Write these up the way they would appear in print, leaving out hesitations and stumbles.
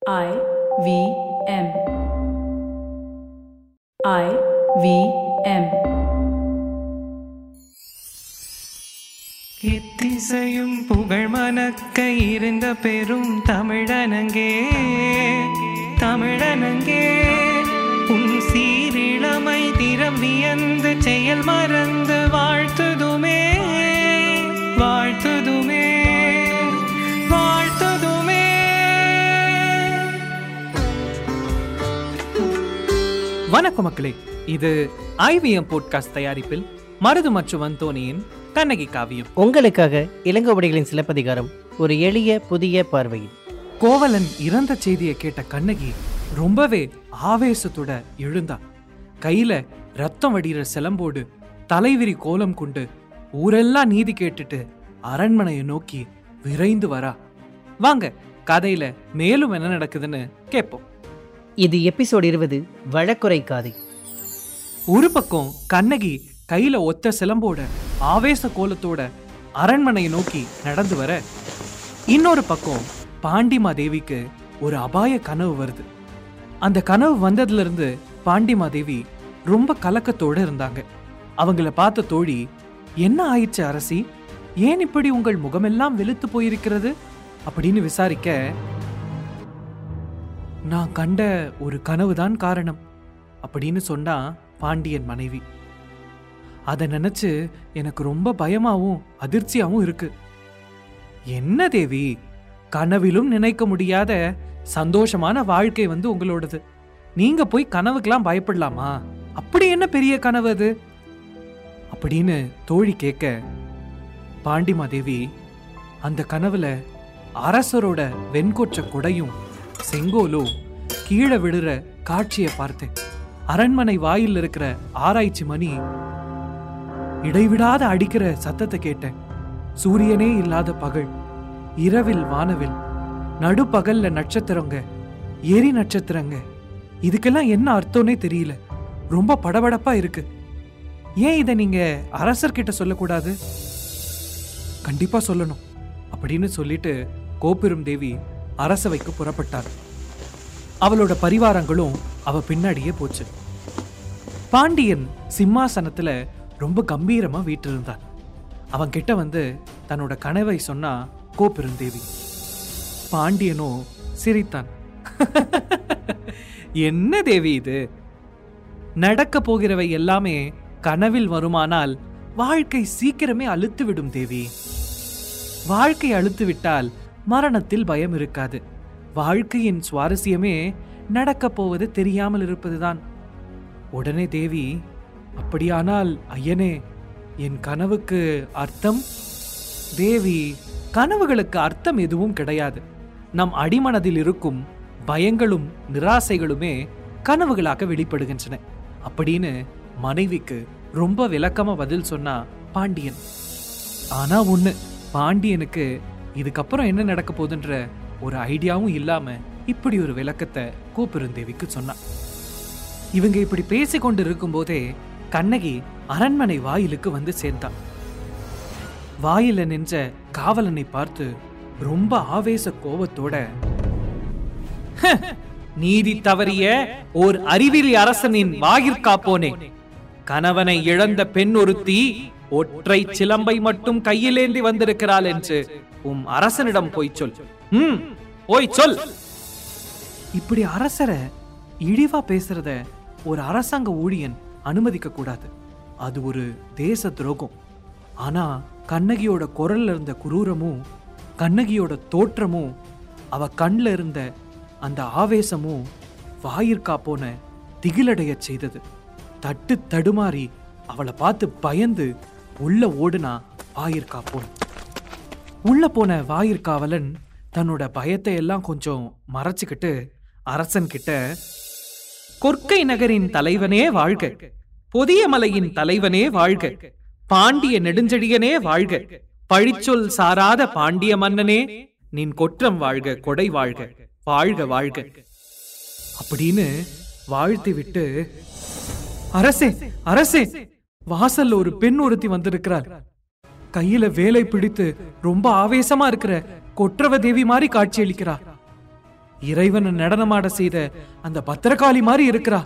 IVM இத்திசையும் புகழ் மணக்க இருந்த பெரும் தமிழனங்கே தமிழனங்கே உன் சீரிழமை திறம் வியந்து செயல் மறந்து வாழ்த்துதுமே வாழ்த்துதுமே வணக்கம் மக்களே, இது IVM Podcasts தயாரிப்பில் மருது மற்றும் வந்தோனியின் கண்ணகி காவியம் உங்களுக்காக. இளங்கோவடிகளின் சிலப்பதிகாரம், ஒரு எளிய புதிய பார்வையில். கோவலன் இறந்த செய்தியை கேட்ட கண்ணகி ரொம்பவே ஆவேசத்தோட எழுந்தா. கையில ரத்தம் வடிகிற சிலம்போடு தலைவிரி கோலம் கொண்டு ஊரெல்லாம் நீதி கேட்டுட்டு அரண்மனையை நோக்கி விரைந்து வரா. வாங்க, கதையில மேலும் என்ன நடக்குதுன்னு கேட்போம். இது எபிசோட் 20, வழக்குரை காதை. ஒரு பக்கம் கண்ணகி கையில ஒத்த சிலம்போட ஆவேச கோலத்தோட அரண்மனையை நோக்கி நடந்து வர, இன்னொரு பக்கம் பாண்டிமாதேவிக்கு ஒரு அபாய கனவு வருது. அந்த கனவு வந்ததுல இருந்து பாண்டிமாதேவி ரொம்ப கலக்கத்தோட இருந்தாங்க. அவங்கள பார்த்த தோழி, என்ன ஆயிடுச்சு அரசி, ஏன் இப்படி உங்கள் முகமெல்லாம் வெளுத்து போயிருக்கிறது அப்படின்னு விசாரிக்க, நான் கண்ட ஒரு கனவுதான் காரணம் அப்படின்னு சொன்னா பாண்டியன் மனைவி. அதை நினைச்சு எனக்கு ரொம்ப பயமாவும் அதிர்ச்சியாவும் இருக்கு. என்ன தேவி, கனவிலும் நினைக்க முடியாத சந்தோஷமான வாழ்க்கை உங்களோடது, நீங்க போய் கனவுக்கெல்லாம் பயப்படலாமா, அப்படி என்ன பெரிய கனவு அது அப்படின்னு தோழி கேட்க, பாண்டிமாதேவி, அந்த கனவுல அரசரோட வெண்கொற்ற கொடையும் செங்கோலோ கீழே விடுற காட்சியை பார்த்தேன். அரண்மனை வாயில் இருக்கிற ஆராய்ச்சி மணி இடைவிடாத அடிக்கிற சத்தத்தை கேட்டேன். சூரியனே இல்லாத பகல், இரவில் வானவில், நடுப்பகல்ல நட்சத்திரங்க, ஏரி நட்சத்திரங்க, இதுக்கெல்லாம் என்ன அர்த்தம்னே தெரியல. ரொம்ப படபடப்பா இருக்கு. ஏன் இதை நீங்க அரசர்கிட்ட சொல்லக்கூடாது? கண்டிப்பா சொல்லணும் அப்படின்னு சொல்லிட்டு கோபெருந்தேவி அரசவைக்கு புறப்பட்டார். அவளோட பரிவாரங்களும் அவ பின்னாடியே போச்சு. பாண்டியன் சிம்மாசனத்துல ரொம்ப கம்பீரமா வீற்றிருந்தான். அவன் கிட்ட வந்து தன்னோட கனவை சொன்னா கோபெருந்தேவி. பாண்டியனோ சிரித்தான். என்ன தேவி இது, நடக்க போகிறவை எல்லாமே கனவில் வருமானால் வாழ்க்கை சீக்கிரமே அழுத்து விடும் தேவி. வாழ்க்கை அழுத்து விட்டால் மரணத்தில் பயம் இருக்காது. வாழ்க்கையின் சுவாரஸ்யமே நடக்க போவது தெரியாமல் இருப்பதுதான். உடனே தேவி, அப்படியானால் ஐயனே, என் கனவுக்கு அர்த்தம்? தேவி, கனவுகளுக்கு அர்த்தம் எதுவும் கிடையாது. நம் அடிமனதில் இருக்கும் பயங்களும் நிராசைகளுமே கனவுகளாக வெளிப்படுகின்றன அப்படின்னு மனைவிக்கு ரொம்ப விளக்கமா பதில் சொன்னா பாண்டியன். ஆனா ஒண்ணு, பாண்டியனுக்கு இதுக்கப்புறம் என்ன நடக்க போதுன்ற ஒரு ஐடியாவும் இல்லாம இப்படி ஒரு விளக்கத்தை கோபெருந்தேவிக்கு சொன்னான். இவங்க இப்படி பேசிக்கொண்டு இருக்கும் போதே கண்ணகி அரண்மனை வாயிலுக்கு வந்து சேர்ந்தான். வாயில நின்ற காவலனை பார்த்து ரொம்ப ஆவேச கோபத்தோட, நீதி தவறிய ஓர் அறிவிலி அரசனின் வாயிற்கா போனேன், கணவனை இழந்த பெண் ஒருத்தி ஒற்றை சிலம்பை மட்டும் கையிலேந்தி வந்திருக்கிறாள் என்று உம் அரசனிடம் போய் சொல், போய் சொல். இப்படி அரசரை இழிவா பேசுறத ஒரு அரசாங்க ஊழியன் அனுமதிக்க கூடாது. அது ஒரு தேச துரோகம். ஆனா கண்ணகியோட குரல்ல இருந்த குரூரமும் கண்ணகியோட தோற்றமும் அவ கண்ல இருந்த அந்த ஆவேசமும் வாயிற்கா போன திகிலடைய செய்தது. தட்டு தடுமாறி அவளை பார்த்து பயந்து உள்ள ஓடுனா வாயிற்கா போன. உள்ள போன வாயிற்காவலன் தன்னோட பயத்தை எல்லாம் கொஞ்சம் மறைச்சுக்கிட்டு அரசன்கிட்ட, கொற்கை நகரின் தலைவனே வாழ்க, பொதிய மலையின் தலைவனே வாழ்க, பாண்டிய நெடுஞ்செழியனே வாழ்க, பழிச்சொல் சாராத பாண்டிய மன்னனே நின் கொற்றம் வாழ்க, கொடை வாழ்க, வாழ்க வாழ்க அப்படின்னு வாழ்த்தி விட்டு, அரசே அரசே, வாசல்ல ஒரு பெண் ஒருத்தி வந்திருக்கிறாள், கையில வேலை பிடித்து ரொம்ப ஆவேசமா இருக்கிற கொற்றவ தேவி மாதிரி காட்சியளிக்கிறா, இறைவனை நடனமாட செய்த அந்த பத்திரகாளி மாதிரி இருக்கிறா.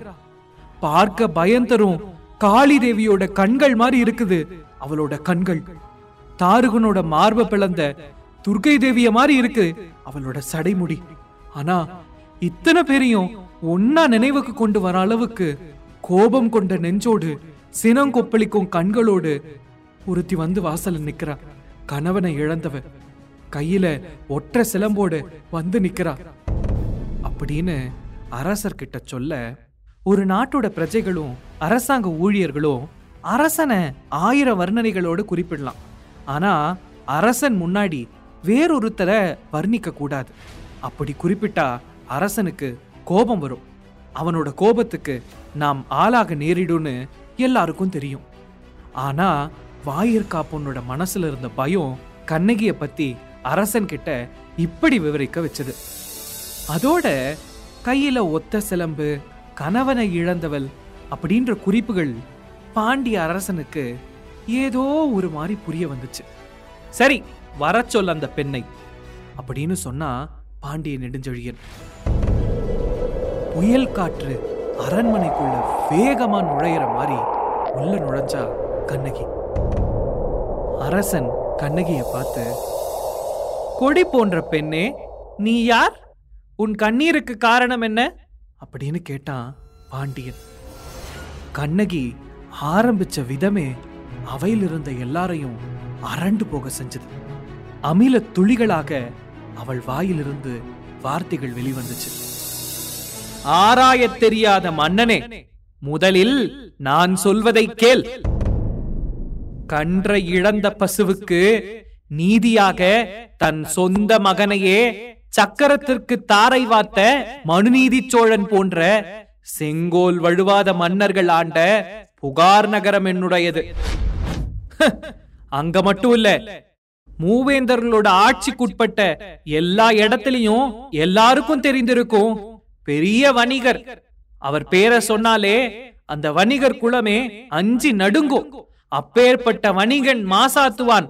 பார்க்க பயம் தரும் காளி தேவியோட கண்கள் மாதிரி இருக்குது அவளோட கண்கள். தாருகனோட மார்பை பிளந்த துர்க்கை தேவிய மாதிரி இருக்கு அவளோட சடைமுடி. ஆனா இத்தனை பேரையும் ஒன்னா நினைவுக்கு கொண்டு வர அளவுக்கு கோபம் கொண்ட நெஞ்சோடு சினங்கொப்பளிக்கும் கண்களோடு ஒருத்தி வந்து வாசல நிக்கிறா. கணவனை இழந்தவ கையில ஒற்ற சிலம்போடு வந்து நிக்கிறா அப்படின்னு அரசர்கிட்ட சொல்ல, ஒரு நாட்டோட பிரஜைகளும் அரசாங்க ஊழியர்களும் அரசனை 1000 வர்ணனைகளோடு குறிப்பிடலாம். ஆனா அரசன் முன்னாடி வேறொருத்தரை வர்ணிக்க கூடாது. அப்படி குறிப்பிட்டா அரசனுக்கு கோபம் வரும். அவனோட கோபத்துக்கு நாம் ஆளாக நேரிடும்னு எல்லாருக்கும் தெரியும். ஆனா வாயிற்காப்பனோட மனசுல இருந்த பயம் கண்ணகிய பத்தி அரசன்கிட்ட இப்படி விவரிக்க வச்சது. அதோட கையில ஒத்த சிலம்பு, கணவனை இழந்தவள் அப்படின்ற குறிப்புகள் பாண்டிய அரசனுக்கு ஏதோ ஒரு மாதிரி புரிய வந்துச்சு. சரி, வர சொல் அந்த பெண்ணை அப்படின்னு சொன்னா பாண்டிய நெடுஞ்செழியன். புயல் காற்று அரண்மனைக்குள்ள வேகமா நுழையிற மாதிரி உள்ள நுழைஞ்சா கண்ணகி. அரசன் கண்ணகிய பார்த்து, கொடி போன்ற பெண்ணே, நீ யார்? உன் கண்ணீருக்கு காரணம் என்ன? அப்படின்னு கேட்டான் பாண்டியன். கண்ணகி ஆரம்பிச்ச விதமே அவையிலிருந்த எல்லாரையும் அரண்டு போக செஞ்சது. அமில துளிகளாக அவள் வாயிலிருந்து வார்த்தைகள் வெளிவந்துச்சு. ஆராயத் தெரியாத மன்னனே, முதலில் நான் சொல்வதை கேள். கன்றை இழந்த பசுவுக்கு நீதியாக தன் சொந்த மகனையே சக்கரத்திற்கு தாரை வாத்த மனுநீதி சோழன் போன்ற செங்கோல் வழுவாத மன்னர்கள் ஆண்ட புகார் நகரம் என்னுடையது. அங்க மட்டும் இல்ல, மூவேந்தர்களோட ஆட்சிக்குட்பட்ட எல்லா இடத்திலையும் எல்லாருக்கும் தெரிந்திருக்கும் பெரிய வணிகர். அவர் பேரை சொன்னாலே அந்த வணிகர் குலமே அஞ்சி நடுங்கும். அப்பேற்பட்ட வணிகன் மாசாத்துவான்.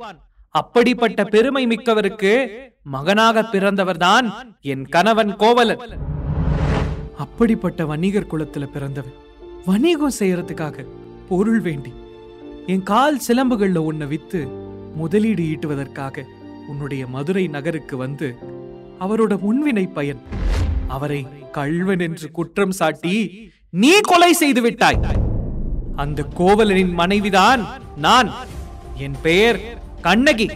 அப்படிப்பட்ட பெருமை மிக்கவருக்கு மகனாக பிறந்தவர் தான் என் கணவன் கோவலன். அப்படிப்பட்ட வணிகர் குலத்துல பிறந்தவன் வணிகம் செய்யறதுக்காக பொருள் வேண்டி என் கால் சிலம்புகள்ல உன்னை வித்து முதலீடு ஈட்டுவதற்காக உன்னுடைய மதுரை நகருக்கு வந்து அவரோட முன்வினை பயன் அவரை கள்வன் என்று குற்றம் சாட்டி நீ கொலை செய்து விட்டாய். அந்த கோவலனின் மனைவிதான் நான். என் பெயர் கண்ணகி.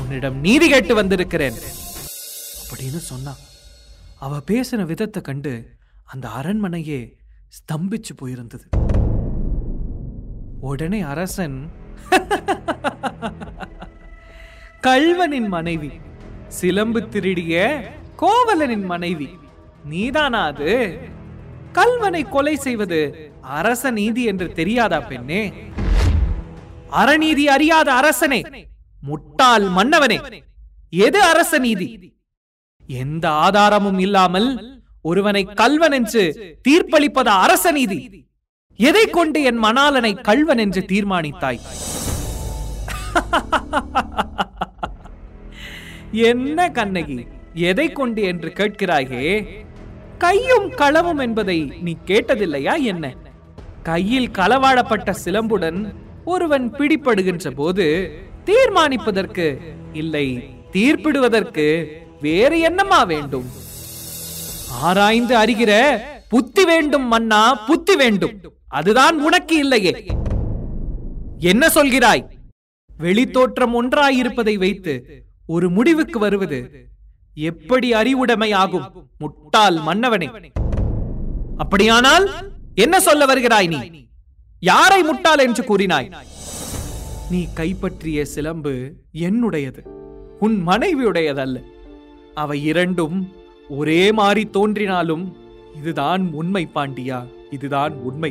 உன்னிடம் நீதி கேட்டு வந்திருக்கிறேன் அப்படின்னு சொன்னா. அவ பேசின விதத்தை கண்டு அந்த அரண்மனையே ஸ்தம்பிச்சு போயிருந்தது. உடனே அரசன், கள்வனின் மனைவி, சிலம்பு திருடிய கோவலனின் மனைவி நீதானா? அது கள்வனை கொலை செய்வது அரச நீதி என்று தெரியாதா பெண்ணே? அறநீதி அறியாத அரசனே, முட்டாள் மன்னவனே, எது அரச நீதி? எந்த ஆதாரமும் இல்லாமல் ஒருவனை கள்வன் என்று தீர்ப்பளிப்பதா அரச நீதி? எதை கொண்டு என் மணாளனை கள்வன் என்று தீர்மானித்தாய்? என்ன கண்ணகி, எதை கொண்டு என்று கேட்கிறாயே? கையும் களவும் என்பதை நீ கேட்டதில்லையா என்ன? கையில் களவாடப்பட்ட சிலம்புடன் ஒருவன் பிடிபடுகின்ற போது தீர்மானிப்பதற்கு இல்லை, தீர்ப்பிடுவதற்கு வேறு என்னமா வேண்டும்? ஆராய்ந்து அறிகிற புத்தி வேண்டும் மன்னா, புத்தி வேண்டும். அதுதான் உனக்கு இல்லையே. என்ன சொல்கிறாய்? வெளித்தோற்றம் ஒன்றாயிருப்பதை வைத்து ஒரு முடிவுக்கு வருவது எப்படி அறிவுடைமை ஆகும் முட்டாள் மன்னவனே? அப்படியானால் என்ன சொல்ல வருகிறாய்? நீ யாரை முட்டாள் என்று கூறினாய்? நீ கைப்பற்றிய சிலம்பு என்னுடையது, உன் மனைவியுடையதல்ல. அவை இரண்டும் ஒரே மாதிரி தோன்றினாலும் இதுதான் உண்மை பாண்டியா, இதுதான் உண்மை.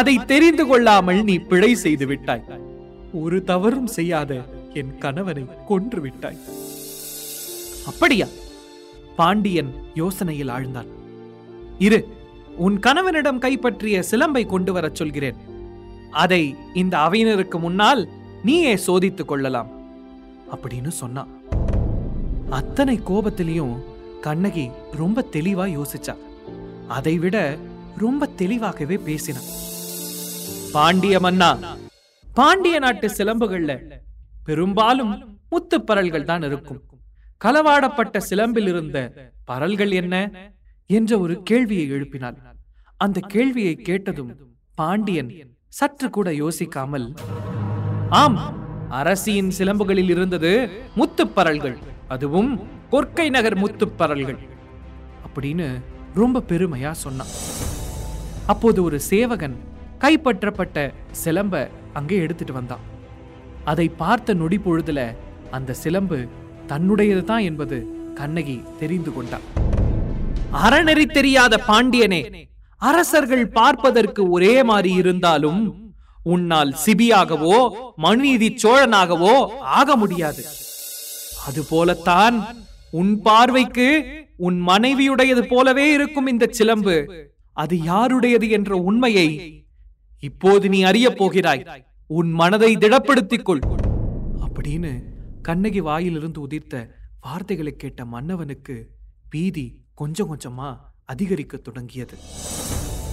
அதை தெரிந்து கொள்ளாமல் நீ பிழை செய்து விட்டாய். ஒரு தவறும் செய்யாத என் கணவனை கொன்று விட்டாய். அப்படியா? பாண்டியன் யோசனையில் ஆழ்ந்தான். இரு, உன் கணவனிடம் கைப்பற்றிய சிலம்பை கொண்டு வர சொல்கிறேன். அதை இந்த அவையினருக்கு முன்னால் நீயே சோதித்துக் கொள்ளலாம் அப்படின்னு சொன்னான். அத்தனை கோபத்திலையும் கண்ணகி ரொம்ப தெளிவா யோசிச்சா. அதை விட ரொம்ப தெளிவாகவே பேசினா. பாண்டிய மன்னா, பாண்டிய நாட்டு சிலம்புகள்ல பெரும்பாலும் முத்து பரல்கள் தான் இருக்கும். களவாடப்பட்ட சிலம்பில் இருந்த பரல்கள் என்ன என்ற ஒரு கேள்வியை எழுப்பினாள். அந்த கேள்வியை கேட்டதும் பாண்டியன் சற்று கூட யோசிக்காமல், ஆம், அரசியின் சிலம்புகளில் இருந்தது முத்துப்பரல்கள், அதுவும் கொற்கை நகர் முத்துப்பரல்கள் அப்படின்னு ரொம்ப பெருமையா சொன்னான். அப்போது ஒரு சேவகன் கைப்பற்றப்பட்ட சிலம்ப அங்கே எடுத்துட்டு வந்தான். அதை பார்த்த நொடி பொழுதுல அந்த சிலம்பு தன்னுடையதுதான் என்பது கண்ணகி தெரிந்து கொண்டான். அறநெறி தெரியாத பாண்டியனே, அரசர்கள் பார்ப்பதற்கு ஒரே மாதிரி இருந்தாலும் உன்னால் சிபியாகவோ மனுநீதி சோழனாகவோ ஆக முடியாது. அதுபோலத்தான் உன் பார்வைக்கு உன் மனைவியுடையது போலவே இருக்கும் இந்த சிலம்பு. அது யாருடையது என்ற உண்மையை இப்போது நீ அறிய போகிறாய். உன் மனதை திடப்படுத்திக் கொள் அப்படின்னு கண்ணகி வாயிலிருந்து உதிர்த்த வார்த்தைகளை கேட்ட மன்னவனுக்கு பீதி கொஞ்சம் கொஞ்சமா அதிகரிக்க தொடங்கியது.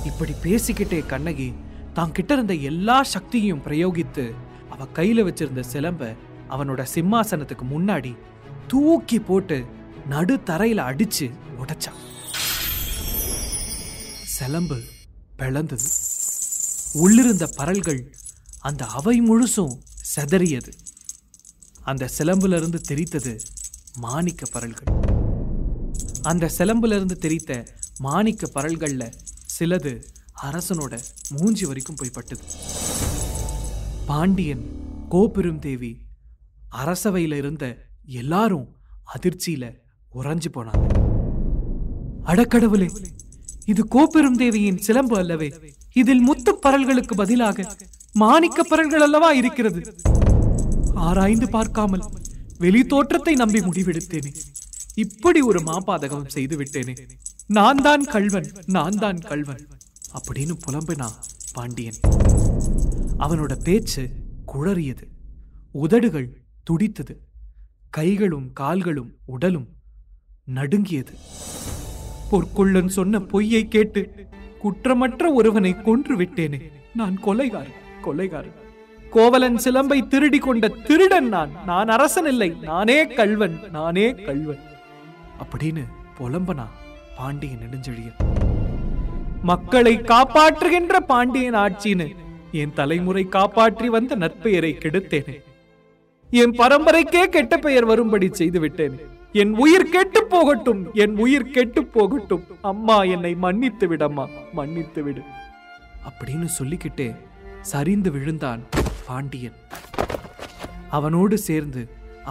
இப்படி பேசிக்கிட்டே கண்ணகி தான் கிட்ட இருந்த எல்லா சக்தியையும் பிரயோகித்து அவ கையில வச்சிருந்த சிலம்ப அவனோட சிம்மாசனத்துக்கு முன்னாடி தூக்கி போட்டு நடு தரையில அடிச்சு உடைச்சா. சிலம்பு பிளந்தது. உள்ளிருந்த பரல்கள் அந்த அவை முழுசும் செதறியது. அந்த சிலம்புல இருந்து தெரித்தது மாணிக்க பரல்கள். அந்த சிலம்புல இருந்து தெரித்த மாணிக்க பரல்கள்ல சிலது அரசனோட மூஞ்சி வரைக்கும் போய் பட்டது. பாண்டியன், கோபெருந்தேவி, அரசவையில இருந்த எல்லாரும் அதிர்ச்சியில உறைஞ்சு போனாங்க. அடக்கடவுளே, இது கோபெருந்தேவியின் சிலம்பு அல்லவே! இதில் முத்து பரல்களுக்கு பதிலாக மாணிக்க பரல்கள் அல்லவா இருக்கிறது! ஆராய்ந்து பார்க்காமல் வெளி தோற்றத்தை நம்பி முடிவெடுத்தேனே. இப்படி ஒரு மாபாதகம் செய்து விட்டேனே. நான் தான் கள்வன், நான் தான் கள்வன் அப்படின்னு புலம்பினா பாண்டியன். அவனோட பேச்சு குளறியது, உதடுகள் துடித்தது, கைகளும் கால்களும் உடலும் நடுங்கியது. பொற்கொள்ளன் சொன்ன பொய்யை கேட்டு குற்றமற்ற ஒருவனை கொன்று விட்டேனே. நான் கொலைகாரன், கொலைகாரன்! கோவலன் சிலம்பை திருடி கொண்ட திருடன் நான்! நான் அரசன் இல்லை, நானே கள்வன், நானே கள்வன் அப்படின்னு புலம்பனா பாண்டிய நெடுஞ்செழியன். மக்களை காப்பாற்றுகின்ற பாண்டியன் ஆட்சின்னு என் தலைமுறை காப்பாற்றி வந்த நற்பெயரை கெடுத்தேனே. என் பரம்பரைக்கே கெட்ட பெயர் வரும்படி செய்து விட்டேன். என் உயிர் கெட்டு போகட்டும், என் உயிர் கெட்டு போகட்டும். அம்மா, என்னை மன்னித்து விடம்மா, மன்னித்து விடு அப்படின்னு சொல்லிக்கிட்டே சரிந்து விழுந்தான் பாண்டியன். அவனோடு சேர்ந்து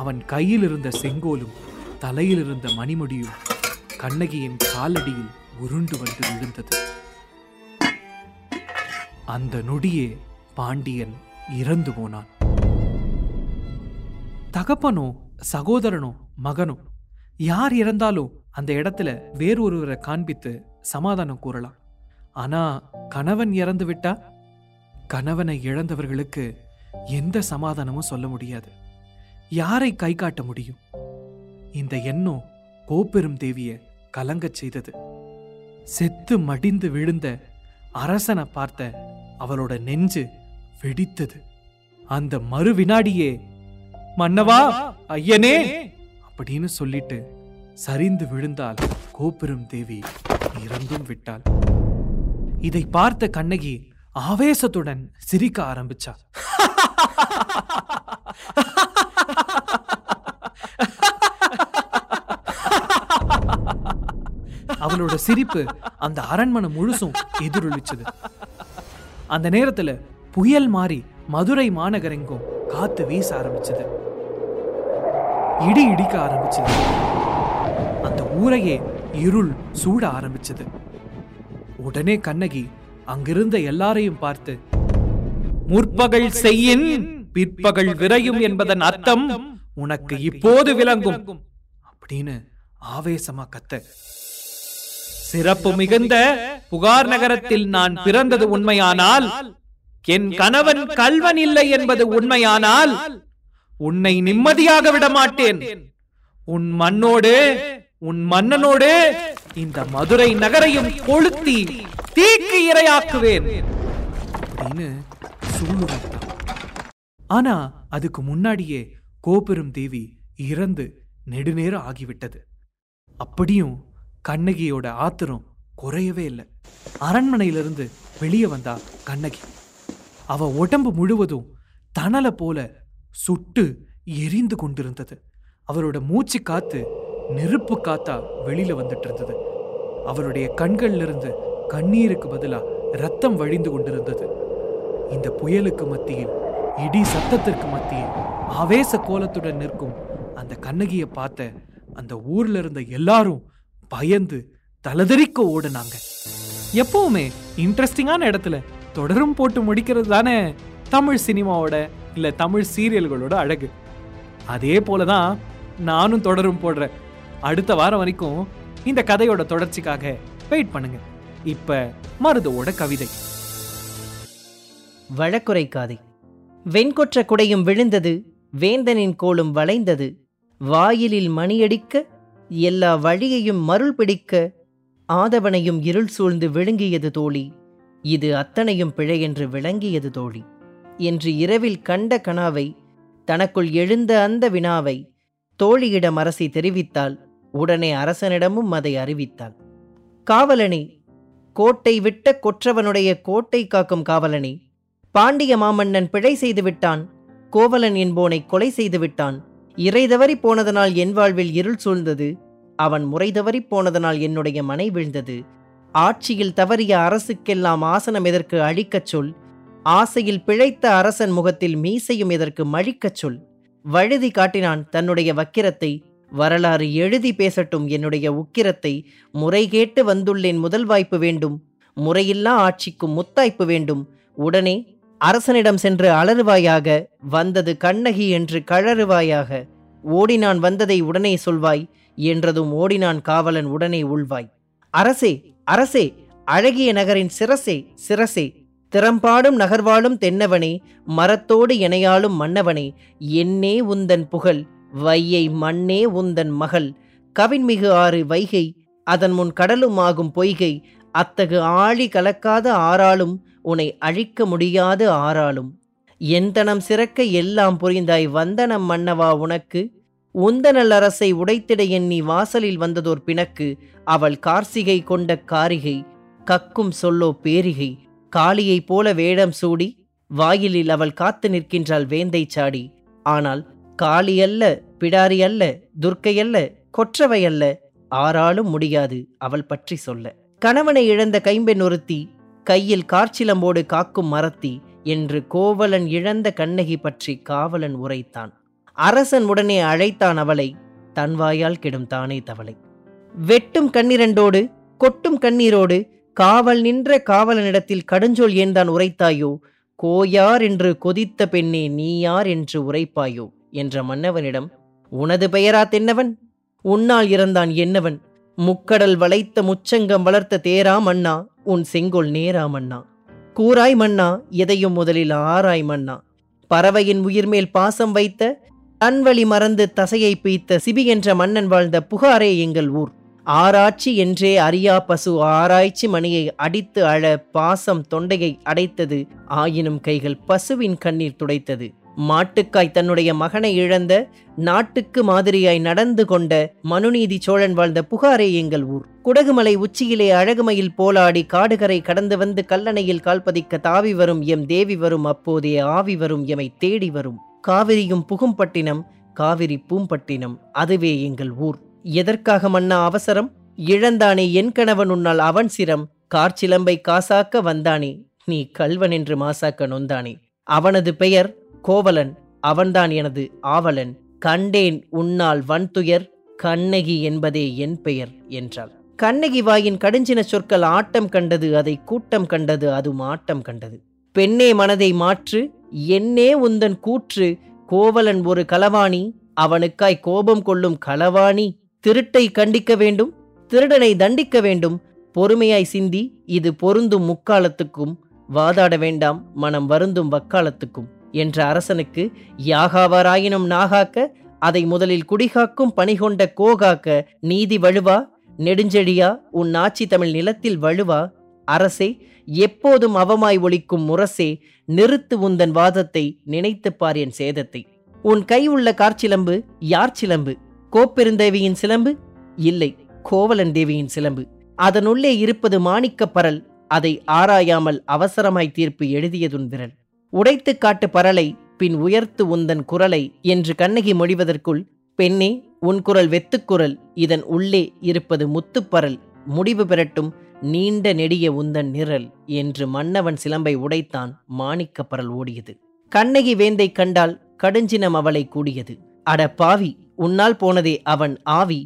அவன் கையில் இருந்த செங்கோலும் தலையில் இருந்த மணிமுடியும் கண்ணகியின் காலடியில் உருண்டு வந்து விழுந்தது. அந்த நொடியே பாண்டியன் இறந்து போனான். தகப்பனோ சகோதரனோ மகனோ யார் இறந்தாலும் அந்த இடத்துல வேறொருவரை காண்பித்து சமாதானம் கூறலாம். ஆனா கணவன் இறந்து விட்டா கணவனை இழந்தவர்களுக்கு எந்த சமாதானமும் சொல்ல முடியாது. யாரை கை காட்ட முடியும்? இந்த எண்ணம் கோபெரும் தேவிய கலங்கச் செய்தது. செத்து மடிந்து விழுந்த அரசனை பார்த்த அவளோட நெஞ்சு வெடித்தது. அந்த மறு வினாடியே, மன்னவா, ஐயனே அப்படின்னு சொல்லிட்டு சரிந்து விழுந்தாள் கோபெரும் தேவி. இறந்தும் விட்டாள். இதை பார்த்த கண்ணகி ஆவேசத்துடன் சிரிக்க ஆரம்பிச்சா. அவளோட சிரிப்பு அந்த அரண்மனை முழுசும் எதிரொலிச்சது. அந்த நேரத்துல புயல் மாறி மதுரை மாநகரெங்கும் காத்து வீச ஆரம்பிச்சது. இடி இடிக்க ஆரம்பிச்சது. அந்த ஊரையே இருள் சூட ஆரம்பிச்சது. உடனே கண்ணகி அங்கிருந்த எல்லாரையும் பார்த்து, முற்பகல் செய்யின் பிற்பகல் விரையும் என்பதன் அர்த்தம் உனக்கு இப்போது விளங்கும் அப்படின்னு ஆவேசமா கத்த, சிறப்பு மிகுந்த புகார் நகரத்தில் நான் பிறந்தது உண்மையானால், என் கணவன் கள்வன் இல்லை என்பது உண்மையானால், உன்னை நிம்மதியாக விடமாட்டேன். உன் மண்ணோடு உன் மன்னனோடு இந்த மதுரை நகரையும் கொளுத்தி தீக்கு இரையாக்குவேன் அப்படின்னு சூளுரைத்தான். ஆனா அதுக்கு முன்னாடியே கோபெரும் தேவி இறந்து நெடுநேரம் ஆகிவிட்டது. அப்படியும் கண்ணகியோட ஆத்திரம் குறையவே இல்லை. அரண்மனையிலிருந்து வெளியே வந்தா கண்ணகி. அவ உடம்பு முழுவதும் தணலை போல சுட்டு எரிந்து கொண்டிருந்தது. அவரோட மூச்சு காத்து நெருப்பு காத்தா வெளியில வந்துட்டு இருந்தது. அவருடைய கண்களிலிருந்து கண்ணீருக்கு பதிலா ரத்தம் வழிந்து கொண்டிருந்தது. இந்த புயலுக்கு மத்தியில், இடி சத்தத்திற்கு மத்தியில் ஆவேச கோலத்துடன் நிற்கும் அந்த கண்ணகியை பார்த்த அந்த ஊர்ல இருந்த எல்லாரும் பயந்து தலதறிக்க ஓடுனாங்க. எப்பவுமே இன்ட்ரெஸ்டிங்கான இடத்துல தொடரும் போட்டு முடிக்கிறது தானே தமிழ் சினிமாவோட இல்ல தமிழ் சீரியல்களோட அழகு. அதே போலதான் நானும் தொடரும் போடுறேன். அடுத்த வாரம் வரைக்கும் இந்த கதையோட தொடர்ச்சிக்காக வெயிட் பண்ணுங்க. இப்ப மருதோட கவிதை. வழக்குரை காதை. வெண்கொற்ற குடையும் விழுந்தது, வேந்தனின் கோலும் வளைந்தது, வாயிலில் மணியடிக்க எல்லா வழியையும் மருள் பிடிக்க ஆதவனையும் இருள் சூழ்ந்து விழுங்கியது தோழி, இது அத்தனையும் பிழையென்று விளங்கியது தோழி என்று இரவில் கண்ட கனாவை தனக்குள் எழுந்த அந்த வினாவை தோழியிடம் அரசி தெரிவித்தாள். உடனே அரசனிடமும் அதை அறிவித்தாள். காவலனே, கோட்டை விட்ட கொற்றவனுடைய கோட்டை காக்கும் காவலனே, பாண்டிய மாமன்னன் பிழை செய்து விட்டான், கோவலன் என்போனை கொலை செய்து விட்டான், இறை தவறி போனதனால் என் வாழ்வில் இருள் சூழ்ந்தது, அவன் முறை தவறி போனதனால் என்னுடைய மனை வீழ்ந்தது, ஆட்சியில் தவறிய அரசுக்கெல்லாம் ஆசனம் எதற்கு அழிக்கச் சொல், ஆசையில் பிழைத்த அரசன் முகத்தில் மீசையும் எதற்கு மழிக்கச் சொல், வழுதி காட்டினான் தன்னுடைய வக்கிரத்தை, வரலாறு எழுதி பேசட்டும் என்னுடைய உக்கிரத்தை, முறை கேட்டு வந்துள்ளேன் முதல் வாய்ப்பு வேண்டும், முறையில்லா ஆட்சிக்கும் முத்தாய்ப்பு வேண்டும், உடனே அரசனிடம் சென்று அலறுவாயாக, வந்தது கண்ணகி என்று கழறுவாயாக, ஓடினான் வந்ததை உடனே சொல்வாய் என்றதும் ஓடினான் காவலன் உடனே உள்வாய். அரசே அரசே, அழகிய நகரின் சிரசே சிரசே, திறம்பாடும் நகர்வாளும் தென்னவனே, மரத்தோடு இணையாளும் மன்னவனே, என்னே உந்தன் புகழ் வையை மண்ணே உந்தன் மகள், கவின்மிகு ஆறு வைகை அதன் முன் கடலும் ஆகும் பொய்கை, அத்தகு ஆழி கலக்காத ஆறாலும் உனை அழிக்க முடியாது ஆறாலும், எந்தனம் சிறக்க எல்லாம் புரிந்தாய் வந்தனம் மன்னவா உனக்கு, உந்தனல் அரசை உடைத்திட எண்ணி வாசலில் வந்ததோர் பிணக்கு, அவள் கார்சிகை கொண்ட காரிகை கக்கும் சொல்லோ பேரிகை, காளியைப் போல வேடம் சூடி வாயிலில் அவள் காத்து நிற்கின்றாள் வேந்தை சாடி, ஆனால் காளி அல்ல, பிடாரி அல்ல, துர்க்கையல்ல, கொற்றவையல்ல, ஆறாலும் முடியாது அவள் பற்றி சொல்ல. கணவனை இழந்த கைம்பெண் ஒருத்தி, கையில் கார்ச்சிலம்போடு காக்கும் மரத்தி என்று கோவலன் இழந்த கண்ணகி பற்றி காவலன் உரைத்தான். அரசன் உடனே அழைத்தான் அவளை, தன்வாயால் கெடும் தானே தவளை. வெட்டும் கண்ணிரண்டோடு கொட்டும் கண்ணீரோடு காவல் நின்ற காவலனிடத்தில் கடுஞ்சொல் ஏந்தான் உரைத்தாயோ, கோயார் என்று கொதித்த பெண்ணே நீ யார் என்று உரைப்பாயோ என்ற மன்னவனிடம், உனது பெயரா தென்னவன், உன்னால் இறந்தான் என்னவன், முக்கடல் வளைத்த முச்சங்கம் வளர்த்த தேரா மன்னா, உன் செங்கோல் நேரா மன்னா, கூராய் மன்னா எதையும் முதலில் ஆராய் மன்னா, பறவையின் உயிர்மேல் பாசம் வைத்த தன்வழி மறந்து தசையை பீத்த சிபி என்ற மன்னன் வாழ்ந்த புகாரே எங்கள் ஊர், ஆராய்ச்சி என்றே அறியா பசு ஆராய்ச்சி மணியை அடித்து அழ பாசம் தொண்டையை அடைத்தது, ஆயினும் கைகள் பசுவின் கண்ணீர் துடைத்தது, மாட்டுக்காய் தன்னுடைய மகனை இழந்த நாட்டுக்கு மாதிரியாய் நடந்து கொண்ட மனுநீதி சோழன் வாழ்ந்த புகாரே எங்கள் ஊர், குடகுமலை உச்சியிலே அழகுமையில் போலாடி காடுகரை கடந்து வந்து கல்லணையில் கால்பதிக்க தாவி வரும் எம் தேவி வரும் அப்போதே ஆவி வரும் எமை தேடி வரும், காவிரியும் புகும்பட்டினம் காவிரி பூம்பட்டினம் அதுவே எங்கள் ஊர், எதற்காக மன்னா அவசரம், இழந்தானே என் கணவன் உன்னால் அவன் சிரம், கார்ச்சிலம்பை காசாக்க வந்தானே நீ கல்வன் என்று மாசாக்க நொந்தானே, அவனது பெயர் கோவலன் அவன்தான் எனது ஆவலன், கண்டேன் உன்னால் வன்துயர் கண்ணகி என்பதே என் பெயர் என்றாள். கண்ணகி வாயின் கடுஞ்சின சொற்கள் ஆட்டம் கண்டது, அதை கூட்டம் கண்டது, அதுவும் ஆட்டம் கண்டது. பெண்ணே மனதை மாற்று என்னே உந்தன் கூற்று, கோவலன் ஒரு களவாணி அவனுக்காய் கோபம் கொள்ளும் களவாணி, திருட்டை கண்டிக்க வேண்டும் திருடனை தண்டிக்க வேண்டும், பொறுமையாய் சிந்தி இது பொருந்தும் முக்காலத்துக்கும், வாதாட வேண்டாம் மனம் வருந்தும் வக்காலத்துக்கும் என்ற அரசனுக்கு யாகாவாராயினும் நாகாக்க அதை முதலில் குடிகாக்கும் பணிகொண்ட கோகாக்க நீதி வழுவா நெடுஞ்செழியா உன் ஆட்சி தமிழ் நிலத்தில் வழுவா. அரசே, எப்போதும் அவமாய் ஒழிக்கும் முரசே, நிறுத்து உந்தன் வாதத்தை, நினைத்துப்பார் என் சேதத்தை. உன் கை உள்ள கார்ச்சிலம்பு யார் சிலம்பு? கோபெருந்தேவியின் சிலம்பு? இல்லை, கோவலன் தேவியின் சிலம்பு. அதனுள்ளே இருப்பது மாணிக்கப்பரல், அதை ஆராயாமல் அவசரமாய் தீர்ப்பு எழுதியதுன் விரல். உடைத்து காட்டு பரலை, பின் உயர்த்து உந்தன் குரலை என்று கண்ணகி மொழிவதற்குள், பெண்ணே உன் குரல் வெத்துக்குரல், இதன் உள்ளே இருப்பது முத்துப்பரல், முடிவு பெறட்டும் நீண்ட நெடிய உந்தன் நிரல் என்று மன்னவன் சிலம்பை உடைத்தான். மாணிக்கப்பரல் ஓடியது. கண்ணகி வேந்தை கண்டால் கடுஞ்சினம் அவளை கூடியது. அட பாவி, உன்னால் போனதே அவன் ஆவி,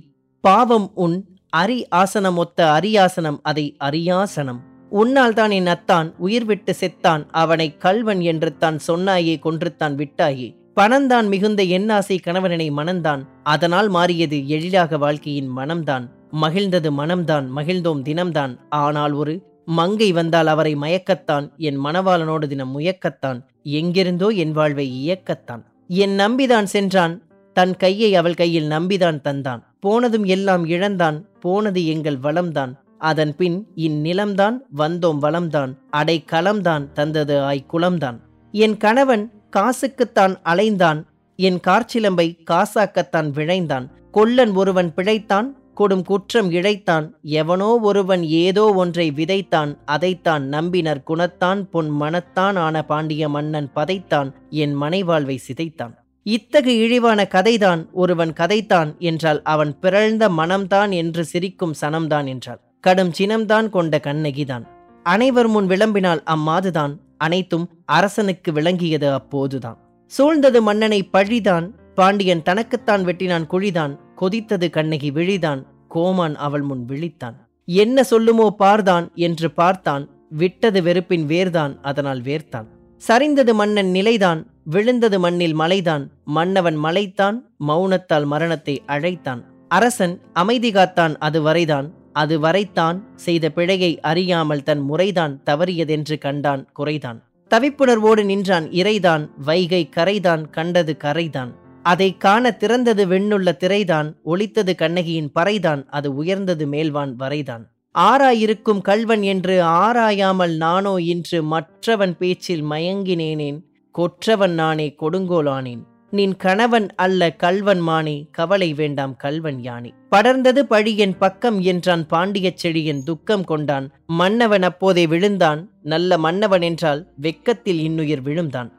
பாவம் உன் அரி ஆசனம் ஒத்த அரியாசனம், அதை அரியாசனம். உன்னால் தான் என் அத்தான் உயிர் விட்டு செத்தான், அவனை கல்வன் என்று தான் சொன்னாயே, கொன்றுத்தான் விட்டாயே. பணந்தான் மிகுந்த எண்ணாசை கணவனை மணந்தான், அதனால் மாறியது எழிலாக வாழ்க்கையின் மனம்தான், மகிழ்ந்தது மனம்தான், மகிழ்ந்தோம் தினம்தான். ஆனால் ஒரு மங்கை வந்தால் அவரை மயக்கத்தான், என் மணவாளனோடு தினம் முயக்கத்தான், எங்கிருந்தோ என் வாழ்வை இயக்கத்தான். என் நம்பிதான் சென்றான், தன் கையை அவள் கையில் நம்பிதான் தந்தான், போனதும் எல்லாம் இழந்தான், போனது எங்கள் வளம்தான், அதன் பின் இந்நிலம்தான், வந்தோம் வளம்தான், அடை களம்தான், தந்தது ஆய் குளம்தான். என் கணவன் காசுக்குத்தான் அலைந்தான், என் கார்ச்சிலம்பை காசாக்கத்தான் விழைந்தான், கொல்லன் ஒருவன் பிழைத்தான், கொடும் குற்றம் இழைத்தான், எவனோ ஒருவன் ஏதோ ஒன்றை விதைத்தான், அதைத்தான் நம்பினர் குணத்தான் பொன் மனத்தான் ஆன பாண்டிய மன்னன் பதைத்தான், என் மனைவாழ்வை சிதைத்தான். இத்தகு இழிவான கதைதான் ஒருவன் கதைத்தான் என்றால் அவன் பிறழ்ந்த மனம்தான் என்று சிரிக்கும் சனம்தான் என்றால் கடும் சினம்தான் கொண்ட கண்ணகிதான். அனைவர் முன் விளம்பினால் அம்மாதுதான், அனைத்தும் அரசனுக்கு விளங்கியது அப்போதுதான். சூழ்ந்தது மன்னனை பழிதான், பாண்டியன் தனக்குத்தான் வெட்டினான் குழிதான், கொதித்தது கண்ணகி விழிதான், கோமான் அவள் முன் விழித்தான். என்ன சொல்லுமோ பார்தான் என்று பார்த்தான், விட்டது வெறுப்பின் வேர்தான், அதனால் வேர்த்தான். சரிந்தது மன்னன் நிலைதான், விழுந்தது மண்ணில் மலைதான், மன்னவன் மலைத்தான், மௌனத்தால் மரணத்தை அழைத்தான். அரசன் அமைதி காத்தான் அதுவரைதான், அதுவரைத்தான் செய்த பிழையை அறியாமல் தன் முறைதான் தவறியதென்று கண்டான் குறைதான். தவிப்புணர்வோடு நின்றான் இறைதான், வைகை கரைதான், கண்டது கரைதான். அதை காண திறந்தது விண்ணுள்ள திரைதான், ஒளித்தது கண்ணகியின் பறைதான், அது உயர்ந்தது மேல்வான் வரைதான். ஆராயிருக்கும் கல்வன் என்று ஆராயாமல் நானோ இன்று மற்றவன் பேச்சில் மயங்கினேனேன், கொற்றவன் நானே கொடுங்கோலானேன், நின் கணவன் அல்ல கல்வன் மானே, கவலை வேண்டாம் கல்வன் யானே. படர்ந்தது பழியன் பக்கம் என்றான் பாண்டிய செழியன், துக்கம் கொண்டான் மன்னவன் அப்போதே விழுந்தான், நல்ல மன்னவன் என்றால் வெக்கத்தில் இன்னுயிர் விழுந்தான்.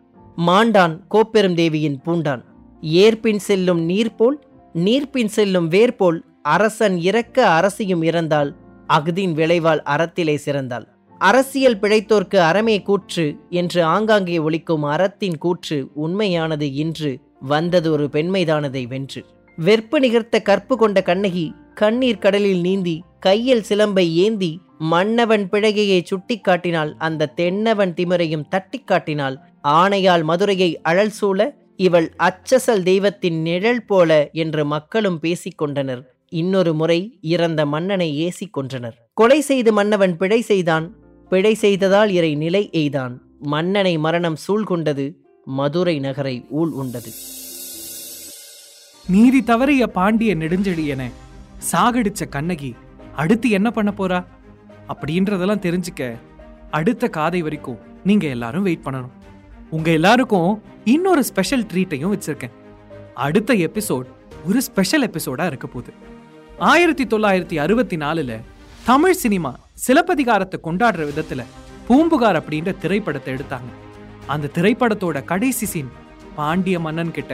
மாண்டான் கோப்பெரும் தேவியின் பூண்டான், ஏற்பின் செல்லும் நீர்போல் நீர்பின் செல்லும் வேர்போல், அரசன் இறக்க அரசியும் இறந்தாள், அகுதின் விளைவால் அறத்திலே சிறந்தாள். அரசியல் பிழைத்தோர்க்கு அறமே கூற்று என்று ஆங்காங்கே ஒழிக்கும் அறத்தின் கூற்று உண்மையானது இன்று, வந்தது ஒரு பெண்மைதானதை வென்று. வெற்பு நிகர்த்த கற்பு கொண்ட கண்ணகி கண்ணீர் கடலில் நீந்தி கையில் சிலம்பை ஏந்தி மன்னவன் பிழையையே சுட்டி காட்டினாள், அந்த தென்னவன் திமிரையும் தட்டி காட்டினாள். ஆணையால் மதுரையை அழல் சூழ இவள் அச்சசல் தெய்வத்தின் நிழல் போல என்று மக்களும் பேசிக்கொண்டனர். இன்னொரு முறை இறந்த மன்னனை ஏசி கொன்றனர். கொலை செய்து மன்னவன் பிழை செய்தான், பிழை செய்ததால் இறை நிலை எய்தான், மன்னனை மரணம் சூழ்கொண்டது, மதுரை நகரை ஊழ் உண்டது. நீதி தவறிய பாண்டிய நெடுஞ்செழியன சாகடிச்ச கண்ணகி அடுத்து என்ன பண்ண போறா அப்படின்றதெல்லாம் தெரிஞ்சுக்க அடுத்த காதை வரைக்கும் நீங்க எல்லாரும் வெயிட் பண்ணணும். உங்க எல்லாருக்கும் இன்னொரு ஸ்பெஷல் ட்ரீட்டையும் வச்சிருக்கேன். அடுத்த எபிசோட் ஒரு ஸ்பெஷல் எபிசோடா இருக்க போகுது. 1964 தமிழ் சினிமா சிலப்பதிகாரத்தை கொண்டாடுற விதத்துல பூம்புகார் அப்படின்ற திரைப்படத்தை எடுத்தாங்க. அந்த திரைப்படத்தோட கடைசி சீன் பாண்டிய மன்னன் கிட்ட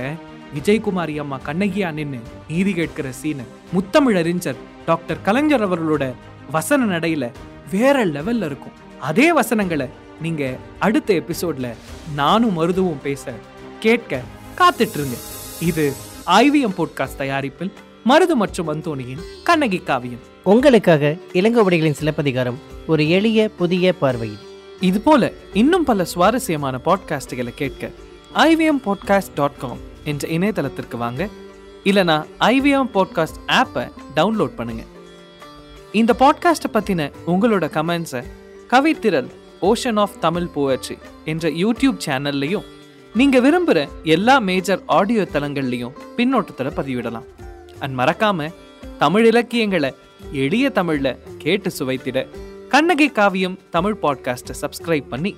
விஜயகுமாரி அம்மா கண்ணகியா நின்னு நீதி கேட்கிற சீனு முத்தமிழ் அறிஞர் டாக்டர் கலைஞர் அவர்களோட வசன நடையில வேற லெவல்ல இருக்கும். அதே வசனங்களை நீங்க அடுத்த எபிசோட்ல நானும் மருதுவும் பேச கேட்க காத்துட்டு இருங்க. இது IVM Podcast தயாரிப்பில் மருது மற்றும் வந்தோனியின் கண்ணகி காவியம். உங்களுக்காக இளங்கோவடிகளின் சிலப்பதிகாரம் ஒரு எளிய புதிய பார்வையில். இது போல இன்னும் பல சுவாரஸ்யமான பாட்காஸ்டுகளை கேட்க IVMPodcast.com என்ற இணையதளத்திற்கு வாங்க, இல்லனா IVM Podcast ஆப்பை டவுன்லோட் பண்ணுங்க. இந்த பாட்காஸ்டை பத்தின உங்களோட கமெண்ட்ஸை கவித்திறன் ஓஷன் ஆஃப் தமிழ் போயட்ரி என்ற YouTube சேனல்லையும் நீங்க விரும்புற எல்லா மேஜர் ஆடியோ தளங்கள்லையும் பின்னோட்டத்தில் பதிவிடலாம். அண்ட் மறக்காம தமிழ் இலக்கியங்களை எளிய தமிழ்ல கேட்டு சுவைத்திட கண்ணகி காவியம் தமிழ் பாட்காஸ்ட்டை சப்ஸ்கிரைப் பண்ணி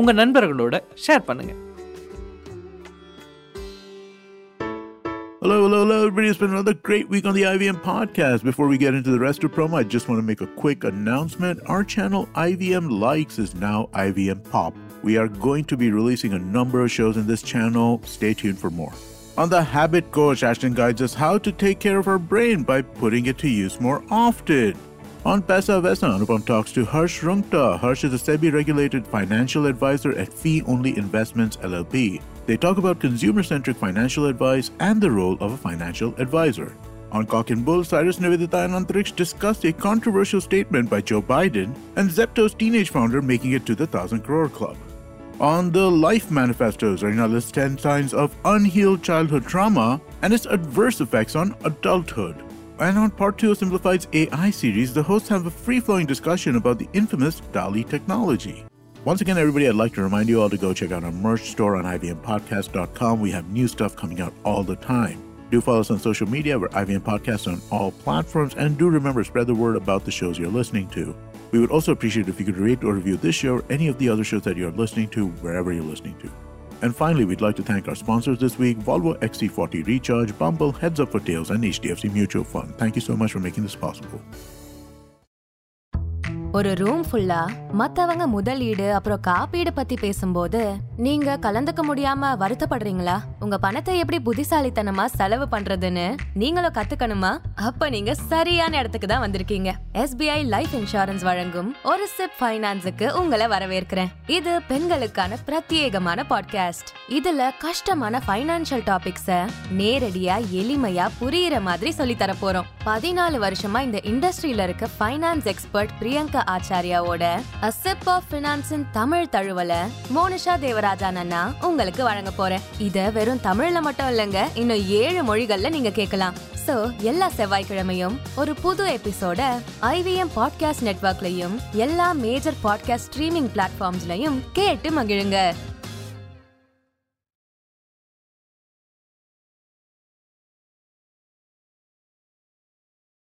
உங்க நண்பர்களோட ஷேர் பண்ணுங்க. Hello, everybody. It's been another great week on the IVM Podcast. Before we get into the rest of promo, I just want to make a quick announcement. Our channel, IVM Likes, is now IVM Pop. We are going to be releasing a number of shows in this channel. Stay tuned for more. On The Habit Coach, Ashton guides us how to take care of our brain by putting it to use more often. On Pesa Vesa, Anupam talks to Harsh Rungta. Harsh is a SEBI-regulated financial advisor at Fee Only Investments LLP. They talk about consumer-centric financial advice and the role of a financial advisor. On Cock and Bull, Cyrus, Nivedita, and Antriksh discussed a controversial statement by Joe Biden and Zepto's teenage founder making it to the 1,000 crore club. On The Life Manifesto, Arana lists 10 signs of unhealed childhood trauma and its adverse effects on adulthood. And on Part 2 of Simplified's AI series, the hosts have a free-flowing discussion about the infamous DALI technology. Once again, everybody, I'd like to remind you all to go check out our merch store on IVMPodcast.com. We have new stuff coming out all the time. Do follow us on social media. We're IVM Podcasts on all platforms. And do remember, spread the word about the shows you're listening to. We would also appreciate if you could rate or review this show or any of the other shows that you're listening to, wherever you're listening to. And finally, we'd like to thank our sponsors this week, Volvo XC40 Recharge, Bumble, Heads Up for Tails, and HDFC Mutual Fund. Thank you so much for making this possible. ஒரு room ஃபுல்லா மத்தவங்க முதலீடு அப்புறம் காப்பீடு பத்தி பேசும்போது நீங்க கலந்துக்க முடியாம வருத்தப்படுறீங்களா? உங்க பணத்தை எப்படி புத்திசாலித்தனமா செலவு பண்றதுன்னு நீங்களும் கத்துக்கணுமா? அப்ப நீங்க சரியான இடத்துக்கு தான் வந்திருக்கீங்க. SBI லைஃப் இன்சூரன்ஸ் வழங்கும் ஒரு சிப் ஃபைனான்ஸுக்கு உங்களை வரவேற்கிறேன். இது பெண்களுக்கான பிரத்யேகமான பாட்காஸ்ட். இதுல கஷ்டமான பைனான்சியல் டாபிக்ஸ நேரடியா எளிமையா புரியுற மாதிரி சொல்லி தர போறோம். 14 வருஷமா இந்த இண்டஸ்ட்ரியில இருக்க பைனான்ஸ் எக்ஸ்பர்ட் பிரியங்கா ஆச்சாரியாவோட A Sip of Finance in Tamil தழுவல மோனிஷா தேவராஜானா உங்களுக்கு வழங்க போறேன். இத வெறும் தமிழ்ல மட்டும் இல்லங்க, இன்னும் 7 மொழிகள்ல நீங்க கேட்கலாம். சோ எல்லா செவ்வாய்க்கிழமையும் ஒரு புது எபிசோட IVM பாட்காஸ்ட் நெட்வொர்க்லயும் எல்லா மேஜர் பாட்காஸ்ட் ஸ்ட்ரீமிங் பிளாட்ஃபார்ம்ஸ்லயும் கேட்டு மகிழுங்க.